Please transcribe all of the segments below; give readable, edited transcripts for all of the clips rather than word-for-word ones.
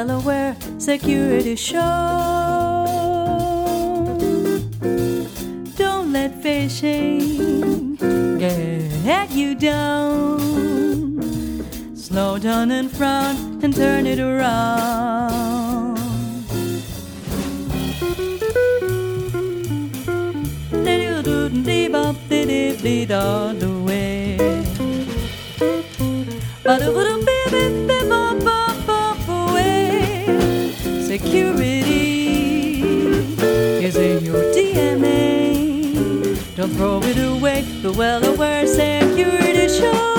Delaware Security Show. Don't let phishing get you down. Slow down and frown and turn it around. The way. Security is in your DNA. Don't throw it away. The Well-Aware Security Show.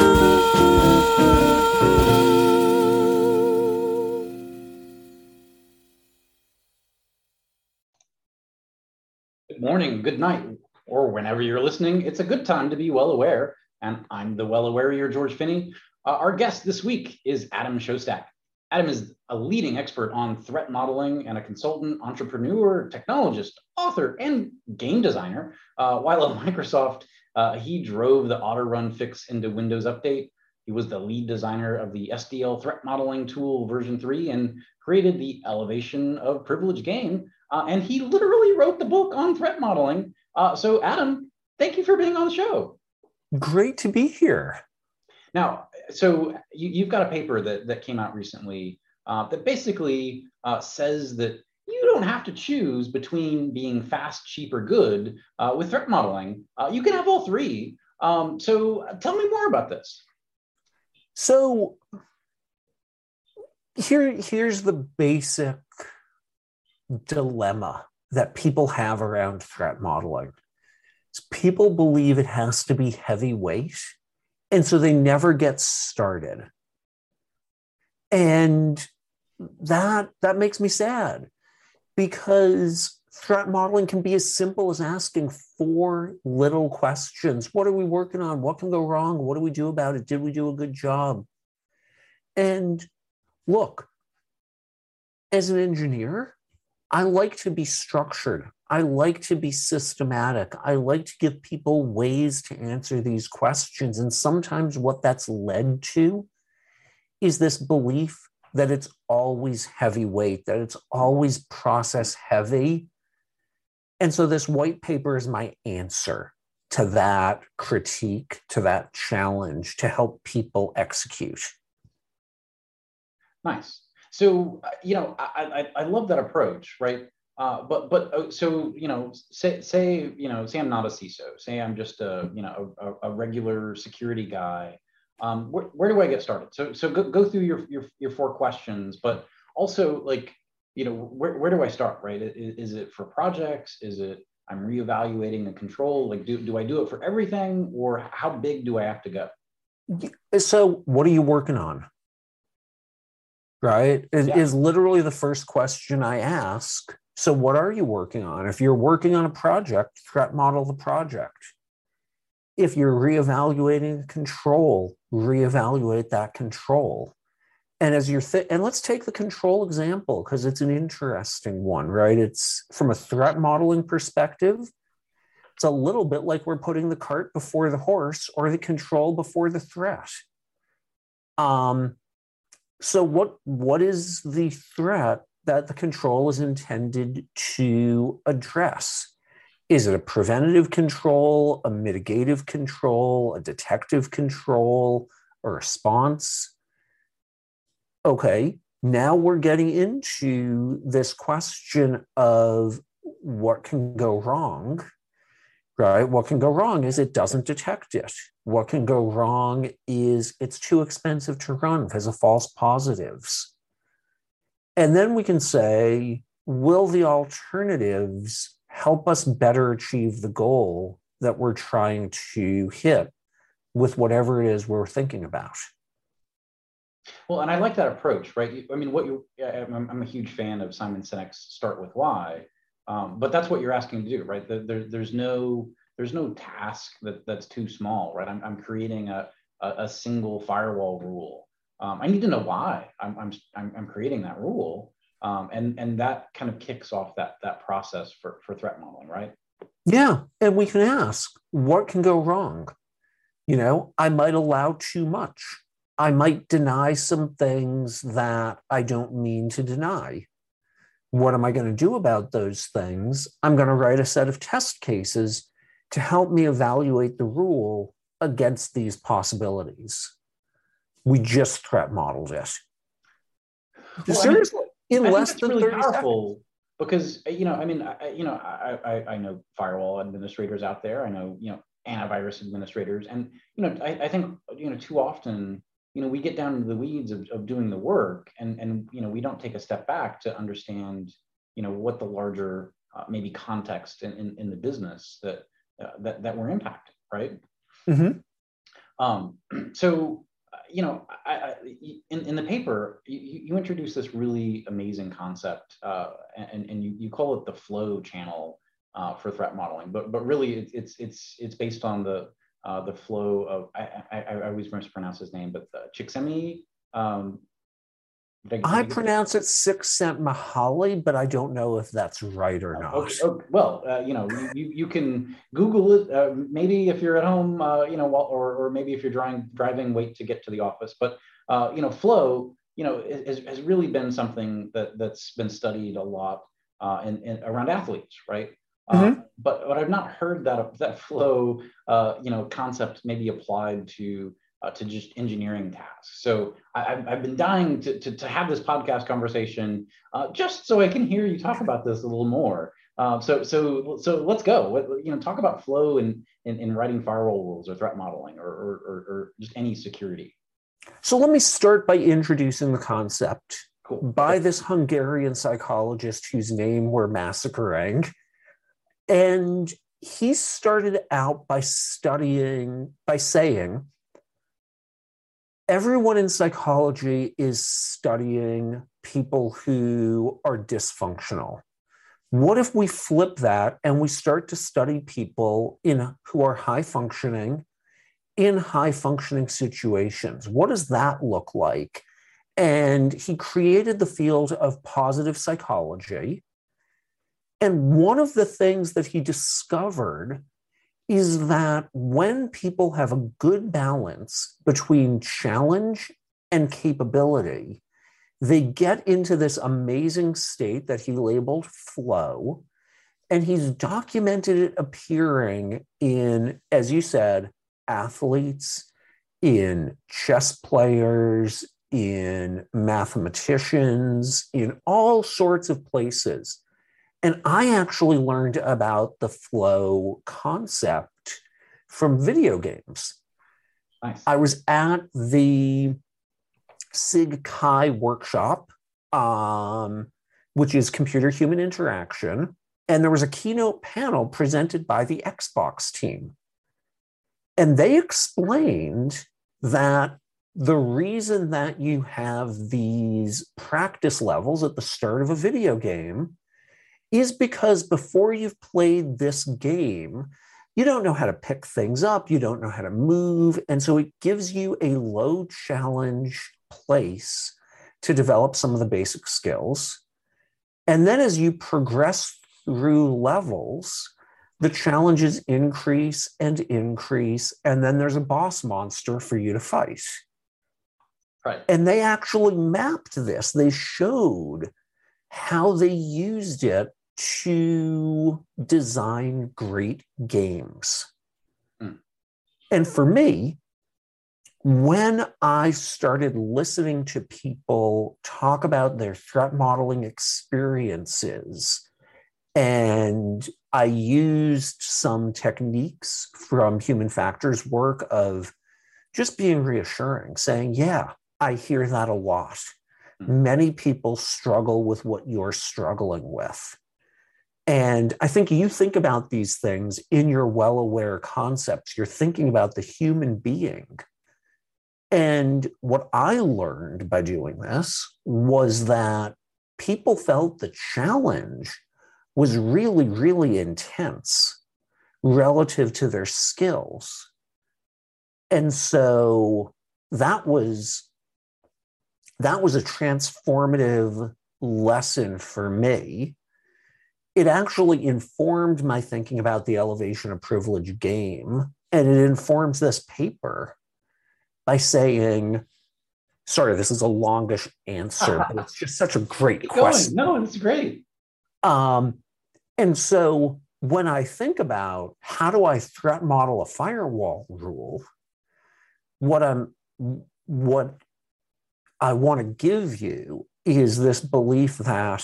Good morning, good night, or whenever you're listening. It's a good time to be well aware. And I'm the well aware-ier George Finney. Our guest this week is Adam Shostack. Adam is a leading expert on threat modeling and a consultant, entrepreneur, technologist, author, and game designer. While at Microsoft, he drove the AutoRun fix into Windows Update. He was the lead designer of the SDL threat modeling tool version 3 and created the Elevation of Privilege game. And he literally wrote the book on threat modeling. So Adam, thank you for being on the show. Great to be here. Now, so you've got a paper that came out recently that basically says that you don't have to choose between being fast, cheap, or good with threat modeling. You can have all three. So tell me more about this. So here's the basic dilemma that people have around threat modeling. People believe it has to be heavyweight, and so they never get started. And that makes me sad, because threat modeling can be as simple as asking 4 little questions. What are we working on? What can go wrong? What do we do about it? Did we do a good job? And look, as an engineer, I like to be structured. I like to be systematic. I like to give people ways to answer these questions. And sometimes what that's led to is this belief that it's always heavyweight, that it's always process heavy. And so this white paper is my answer to that critique, to that challenge, to help people execute. Nice. So, I love that approach, right? Say I'm not a CISO, say I'm just a regular security guy. Where do I get started? So go through your 4 questions, but also where do I start, right? Is it for projects? Is it I'm reevaluating a control? Like, do I do it for everything, or how big do I have to go? So what are you working on? Right? Is literally the first question I ask. So what are you working on? If you're working on a project, threat model the project. If you're reevaluating a control, reevaluate that control. And as you're and let's take the control example, because it's an interesting one, right? It's from a threat modeling perspective, it's a little bit like we're putting the cart before the horse, or the control before the threat. So what is the threat that the control is intended to address? Is it a preventative control, a mitigative control, a detective control, a response? Okay, now we're getting into this question of what can go wrong, right? What can go wrong is it doesn't detect it. What can go wrong is it's too expensive to run because of false positives. And then we can say, will the alternatives help us better achieve the goal that we're trying to hit with whatever it is we're thinking about? Well, and I like that approach, right? I mean, I'm a huge fan of Simon Sinek's Start With Why, but that's what you're asking to do, right? There's no task that's too small, right? I'm creating a single firewall rule. I need to know why I'm creating that rule, and that kind of kicks off that process for threat modeling, right? Yeah, and we can ask what can go wrong. I might allow too much. I might deny some things that I don't mean to deny. What am I going to do about those things? I'm going to write a set of test cases to help me evaluate the rule against these possibilities. We just threat modeled it. Well, seriously, in less than really 30 seconds. Because, you know, I mean, I know firewall administrators out there. I know, you know, antivirus administrators. And, you know, I think, you know, too often, you know, we get down into the weeds of doing the work and, you know, we don't take a step back to understand, you know, what the larger maybe context in the business that we're impacting, right? Mm-hmm. So, you know, in the paper, you introduce this really amazing concept and you call it the flow channel for threat modeling, but really it's based on the flow of, I always mispronounce his name, but Csikszentmihalyi. I pronounce it Csikszentmihalyi, but I don't know if that's right or not. Okay. Well, you know, you can Google it. Maybe if you're at home, you know, or maybe if you're driving, wait to get to the office. But you know, flow, you know, has really been something that's been studied a lot in around athletes, right? Mm-hmm. But I've not heard that flow, you know, concept maybe applied to just engineering tasks. So I've been dying to have this podcast conversation just so I can hear you talk about this a little more. So let's go. You know, talk about flow in writing firewall rules or threat modeling or just any security. So let me start by introducing the concept by this Hungarian psychologist whose name we're massacring. And he started out by saying, everyone in psychology is studying people who are dysfunctional. What if we flip that and we start to study people who are high-functioning in high-functioning situations? What does that look like? And he created the field of positive psychology. And one of the things that he discovered is that when people have a good balance between challenge and capability, they get into this amazing state that he labeled flow. And he's documented it appearing in, as you said, athletes, in chess players, in mathematicians, in all sorts of places. And I actually learned about the flow concept from video games. Nice. I was at the SIGCHI workshop, which is computer-human interaction, and there was a keynote panel presented by the Xbox team. And they explained that the reason that you have these practice levels at the start of a video game is because before you've played this game, you don't know how to pick things up, you don't know how to move, and so it gives you a low challenge place to develop some of the basic skills. And then as you progress through levels, the challenges increase, and then there's a boss monster for you to fight. Right. And they actually mapped this. They showed how they used it to design great games. Mm. And for me, when I started listening to people talk about their threat modeling experiences, and I used some techniques from human factors work of just being reassuring, saying, yeah, I hear that a lot. Many people struggle with what you're struggling with. And I think you think about these things in your well-aware concepts. You're thinking about the human being. And what I learned by doing this was that people felt the challenge was really, really intense relative to their skills. And so that was a transformative lesson for me. It actually informed my thinking about the elevation of privilege game, and it informs this paper by saying Sorry, this is a longish answer, but it's just such a great question. No, it's great. And so when I think about how do I threat model a firewall rule, what I want to give you is this belief that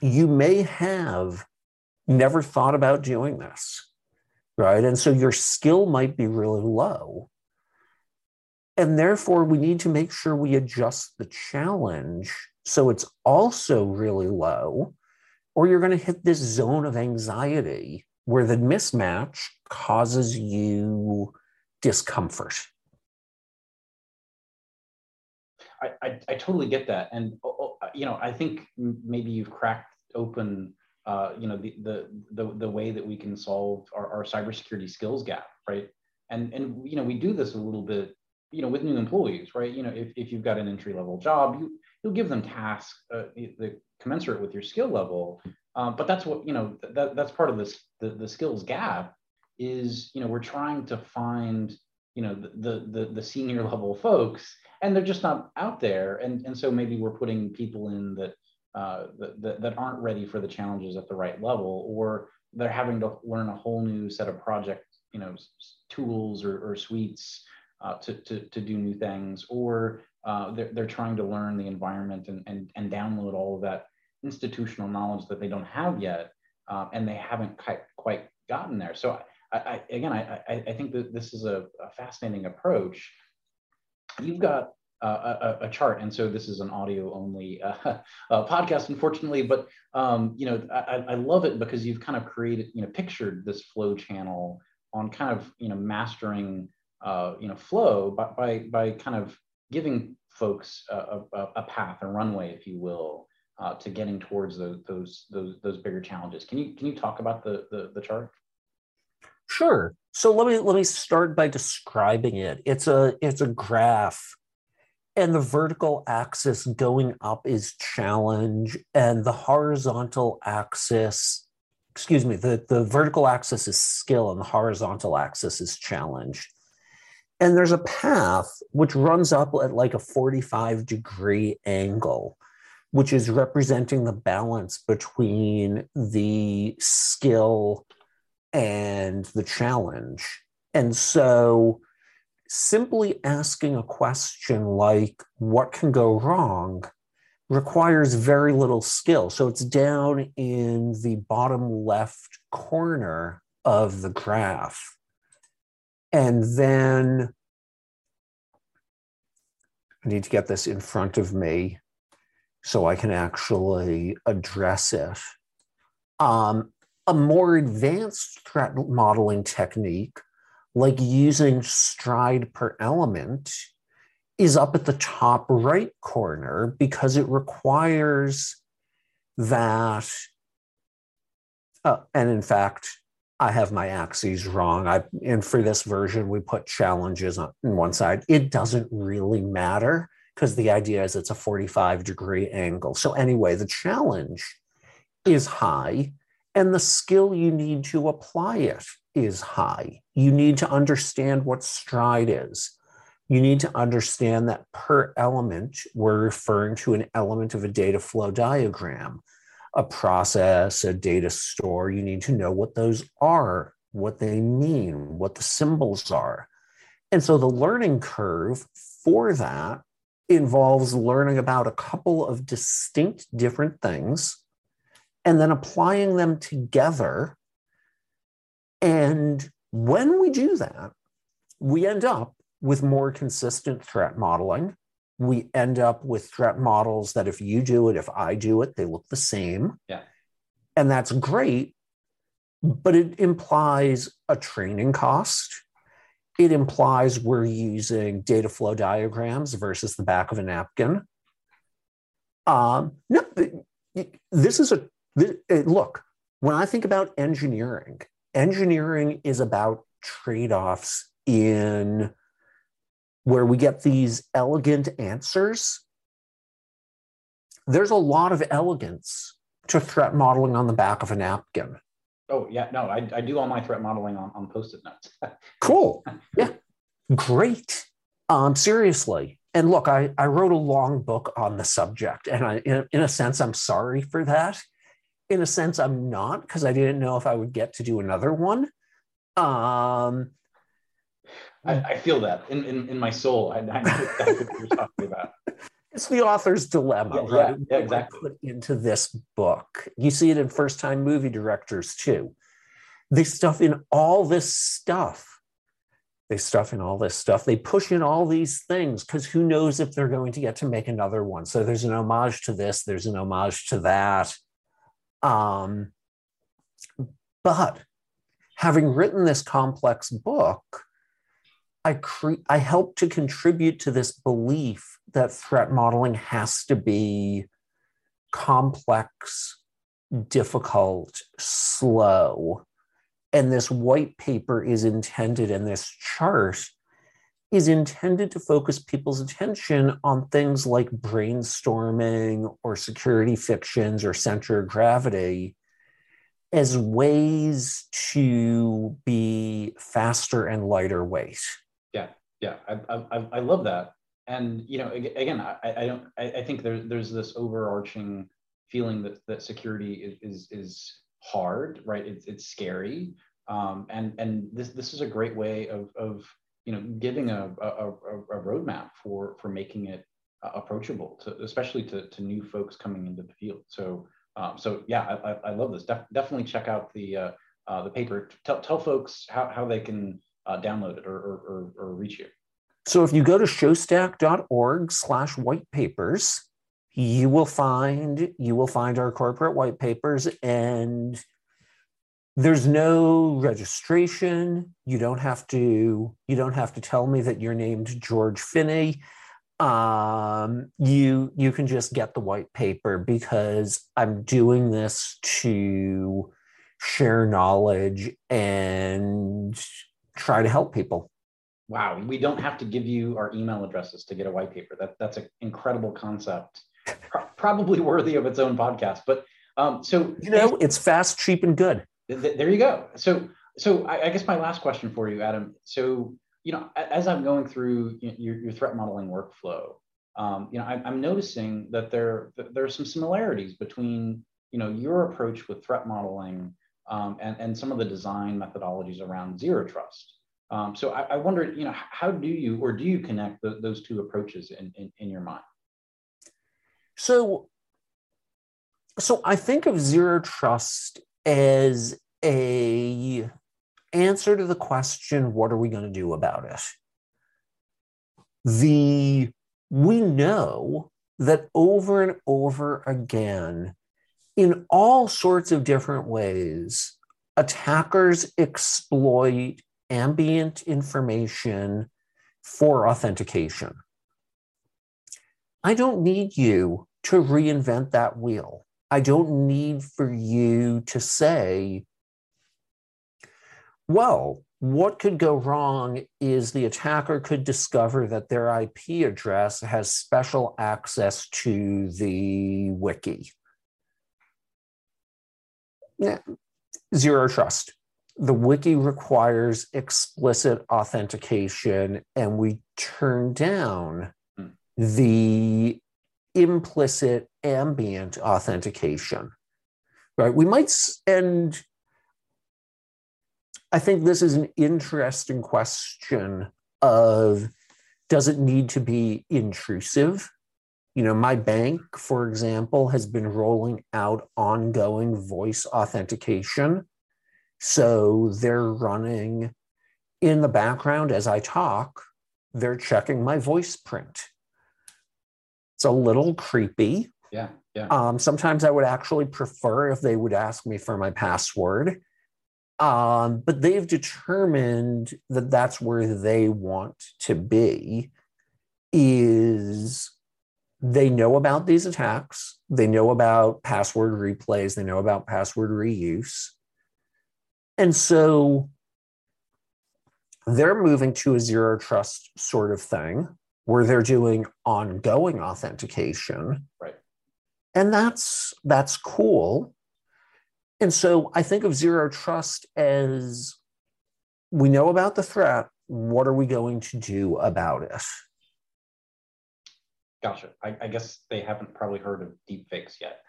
you may have never thought about doing this, right? And so your skill might be really low. And therefore, we need to make sure we adjust the challenge so it's also really low, or you're going to hit this zone of anxiety where the mismatch causes you discomfort. I totally get that. And, I think maybe you've cracked open, the way that we can solve our cybersecurity skills gap, right? And we do this a little bit, with new employees, right? If you've got an entry-level job, you'll give them tasks that commensurate with your skill level. But that's what, that's part of this, the skills gap is, we're trying to find, the senior level folks, and they're just not out there. And so maybe we're putting people in that aren't ready for the challenges at the right level, or they're having to learn a whole new set of project, tools or suites to do new things, or they're trying to learn the environment and download all of that institutional knowledge that they don't have yet, and they haven't quite gotten there. So I think that this is a fascinating approach. You've got a chart, and so this is an audio only podcast, unfortunately, but I love it because you've kind of created, pictured this flow channel on kind of, mastering flow by kind of giving folks a path, a runway, if you will, to getting towards those bigger challenges. Can you talk about the chart? Sure. So let me start by describing it. It's a graph, and the vertical axis going up is challenge, and the horizontal axis. Excuse me. The vertical axis is skill, and the horizontal axis is challenge. And there's a path which runs up at like a 45-degree angle, which is representing the balance between the skill and the challenge. And so simply asking a question like, what can go wrong, requires very little skill. So it's down in the bottom left corner of the graph. And then I need to get this in front of me so I can actually address it. A more advanced threat modeling technique, like using STRIDE per element, is up at the top right corner because it requires that, and in fact, I have my axes wrong. And for this version, we put challenges on one side. It doesn't really matter because the idea is it's a 45-degree angle. So anyway, the challenge is high, and the skill you need to apply it is high. You need to understand what STRIDE is. You need to understand that per element, we're referring to an element of a data flow diagram. A process, a data store, you need to know what those are, what they mean, what the symbols are. And so the learning curve for that involves learning about a couple of distinct different things and then applying them together. And when we do that, we end up with more consistent threat modeling. We end up with threat models that if you do it, if I do it, they look the same. Yeah. And that's great, but it implies a training cost. It implies we're using data flow diagrams versus the back of a napkin. No, this is look, when I think about engineering, engineering is about trade-offs in where we get these elegant answers. There's a lot of elegance to threat modeling on the back of a napkin. Oh, yeah. No, I do all my threat modeling on Post-it notes. Cool. Yeah. Great. Seriously. And look, I wrote a long book on the subject, and in a sense, I'm sorry for that. In a sense, I'm not, because I didn't know if I would get to do another one. I feel that in my soul. I know exactly what you're talking about. It's the author's dilemma, yeah, right? Yeah, exactly. Put into this book. You see it in first-time movie directors, too. They stuff in all this stuff. They push in all these things because who knows if they're going to get to make another one. So there's an homage to this. There's an homage to that. But having written this complex book, I helped to contribute to this belief that threat modeling has to be complex, difficult, slow. And this white paper is intended, and this chart is intended to focus people's attention on things like brainstorming or security fictions or center of gravity as ways to be faster and lighter weight. Yeah, yeah, I love that. And you know, again, I think there's this overarching feeling that security is hard, right? It's scary, and this is a great way of you know, giving a roadmap for making it approachable, especially to new folks coming into the field. So yeah, I love this. Definitely check out the paper. Tell folks how they can download it or reach you. So if you go to showstack.org/whitepapers. You will find our corporate white papers, and there's no registration. You don't have to tell me that you're named George Finney. You can just get the white paper, because I'm doing this to share knowledge and try to help people. Wow, we don't have to give you our email addresses to get a white paper. That's an incredible concept. Probably worthy of its own podcast, but so you know, it's fast, cheap, and good. There you go. So I guess my last question for you, Adam. So you know, as I'm going through your threat modeling workflow, you know, I'm noticing that there are some similarities between, you know, your approach with threat modeling and some of the design methodologies around zero trust. So I wondered, you know, how do you connect those two approaches in your mind? So I think of zero trust as an answer to the question, what are we going to do about it? We know that over and over again, in all sorts of different ways, attackers exploit ambient information for authentication. I don't need you to reinvent that wheel. I don't need for you to say, well, what could go wrong is the attacker could discover that their IP address has special access to the wiki. Nah, zero trust. The wiki requires explicit authentication, and we turn down the implicit ambient authentication, right? We might, and I think this is an interesting question of, does it need to be intrusive? You know, my bank, for example, has been rolling out ongoing voice authentication. So they're running in the background as I talk, they're checking my voice print. It's a little creepy. Yeah, yeah. Sometimes I would actually prefer if they would ask me for my password. But they've determined that that's where they want to be, is they know about these attacks. They know about password replays. They know about password reuse. And so they're moving to a zero trust sort of thing, where they're doing ongoing authentication. Right. And that's cool. And so I think of zero trust as, we know about the threat, what are we going to do about it? Gotcha. I guess they haven't probably heard of deepfakes yet.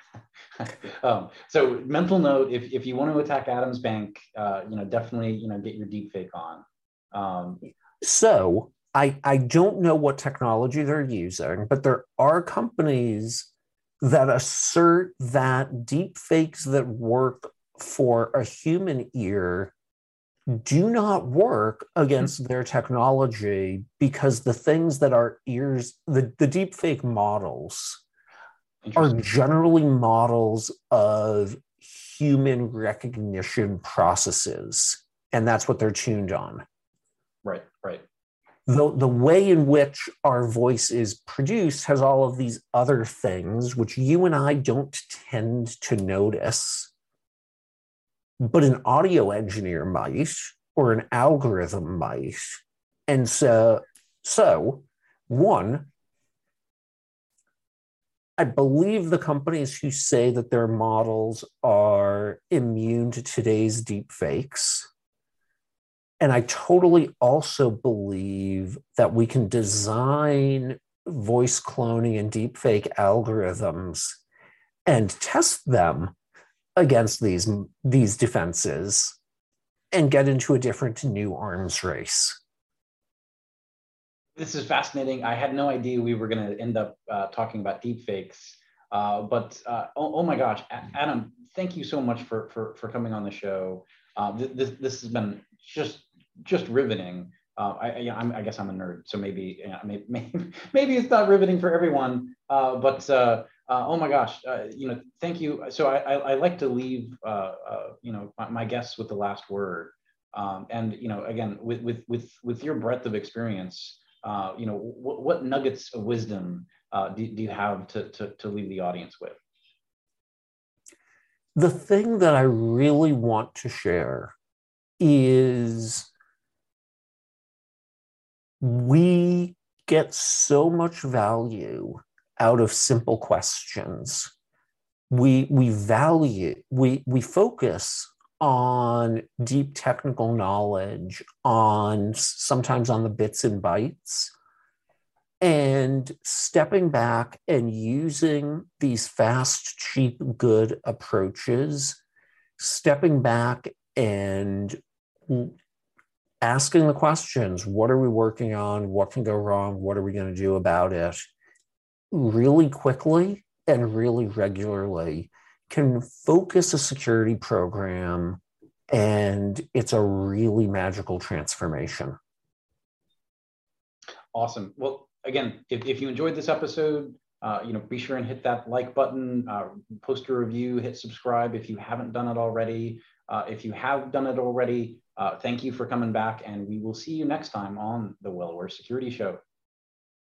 So mental note: if you want to attack Adam's bank, definitely get your deepfake on. So I don't know what technology they're using, but there are companies that assert that deepfakes that work for a human ear do not work against their technology because the things that our ears, the deepfake models are generally models of human recognition processes, and that's what they're tuned on. Right, right. The way in which our voice is produced has all of these other things which you and I don't tend to notice. But an audio engineer might, or an algorithm might. And so one, I believe the companies who say that their models are immune to today's deepfakes. And I totally also believe that we can design voice cloning and deepfake algorithms and test them against these defenses and get into a different new arms race. This is fascinating. I had no idea we were going to end up talking about deepfakes, oh my gosh, Adam, thank you so much for coming on the show. This has been just riveting. I guess I'm a nerd, so maybe it's not riveting for everyone, oh my gosh, thank you. So I like to leave, my guests with the last word. Again, with your breadth of experience, what nuggets of wisdom do you have to leave the audience with? The thing that I really want to share is we get so much value out of simple questions. We focus on deep technical knowledge, sometimes on the bits and bytes, and stepping back and using these fast, cheap, good approaches, stepping back and asking the questions, what are we working on? What can go wrong? What are we going to do about it? Really quickly and really regularly can focus a security program, and it's a really magical transformation. Awesome. Well, again, if you enjoyed this episode, be sure and hit that like button, post a review, hit subscribe if you haven't done it already. If you have done it already, thank you for coming back, and we will see you next time on the Well Aware Security Show.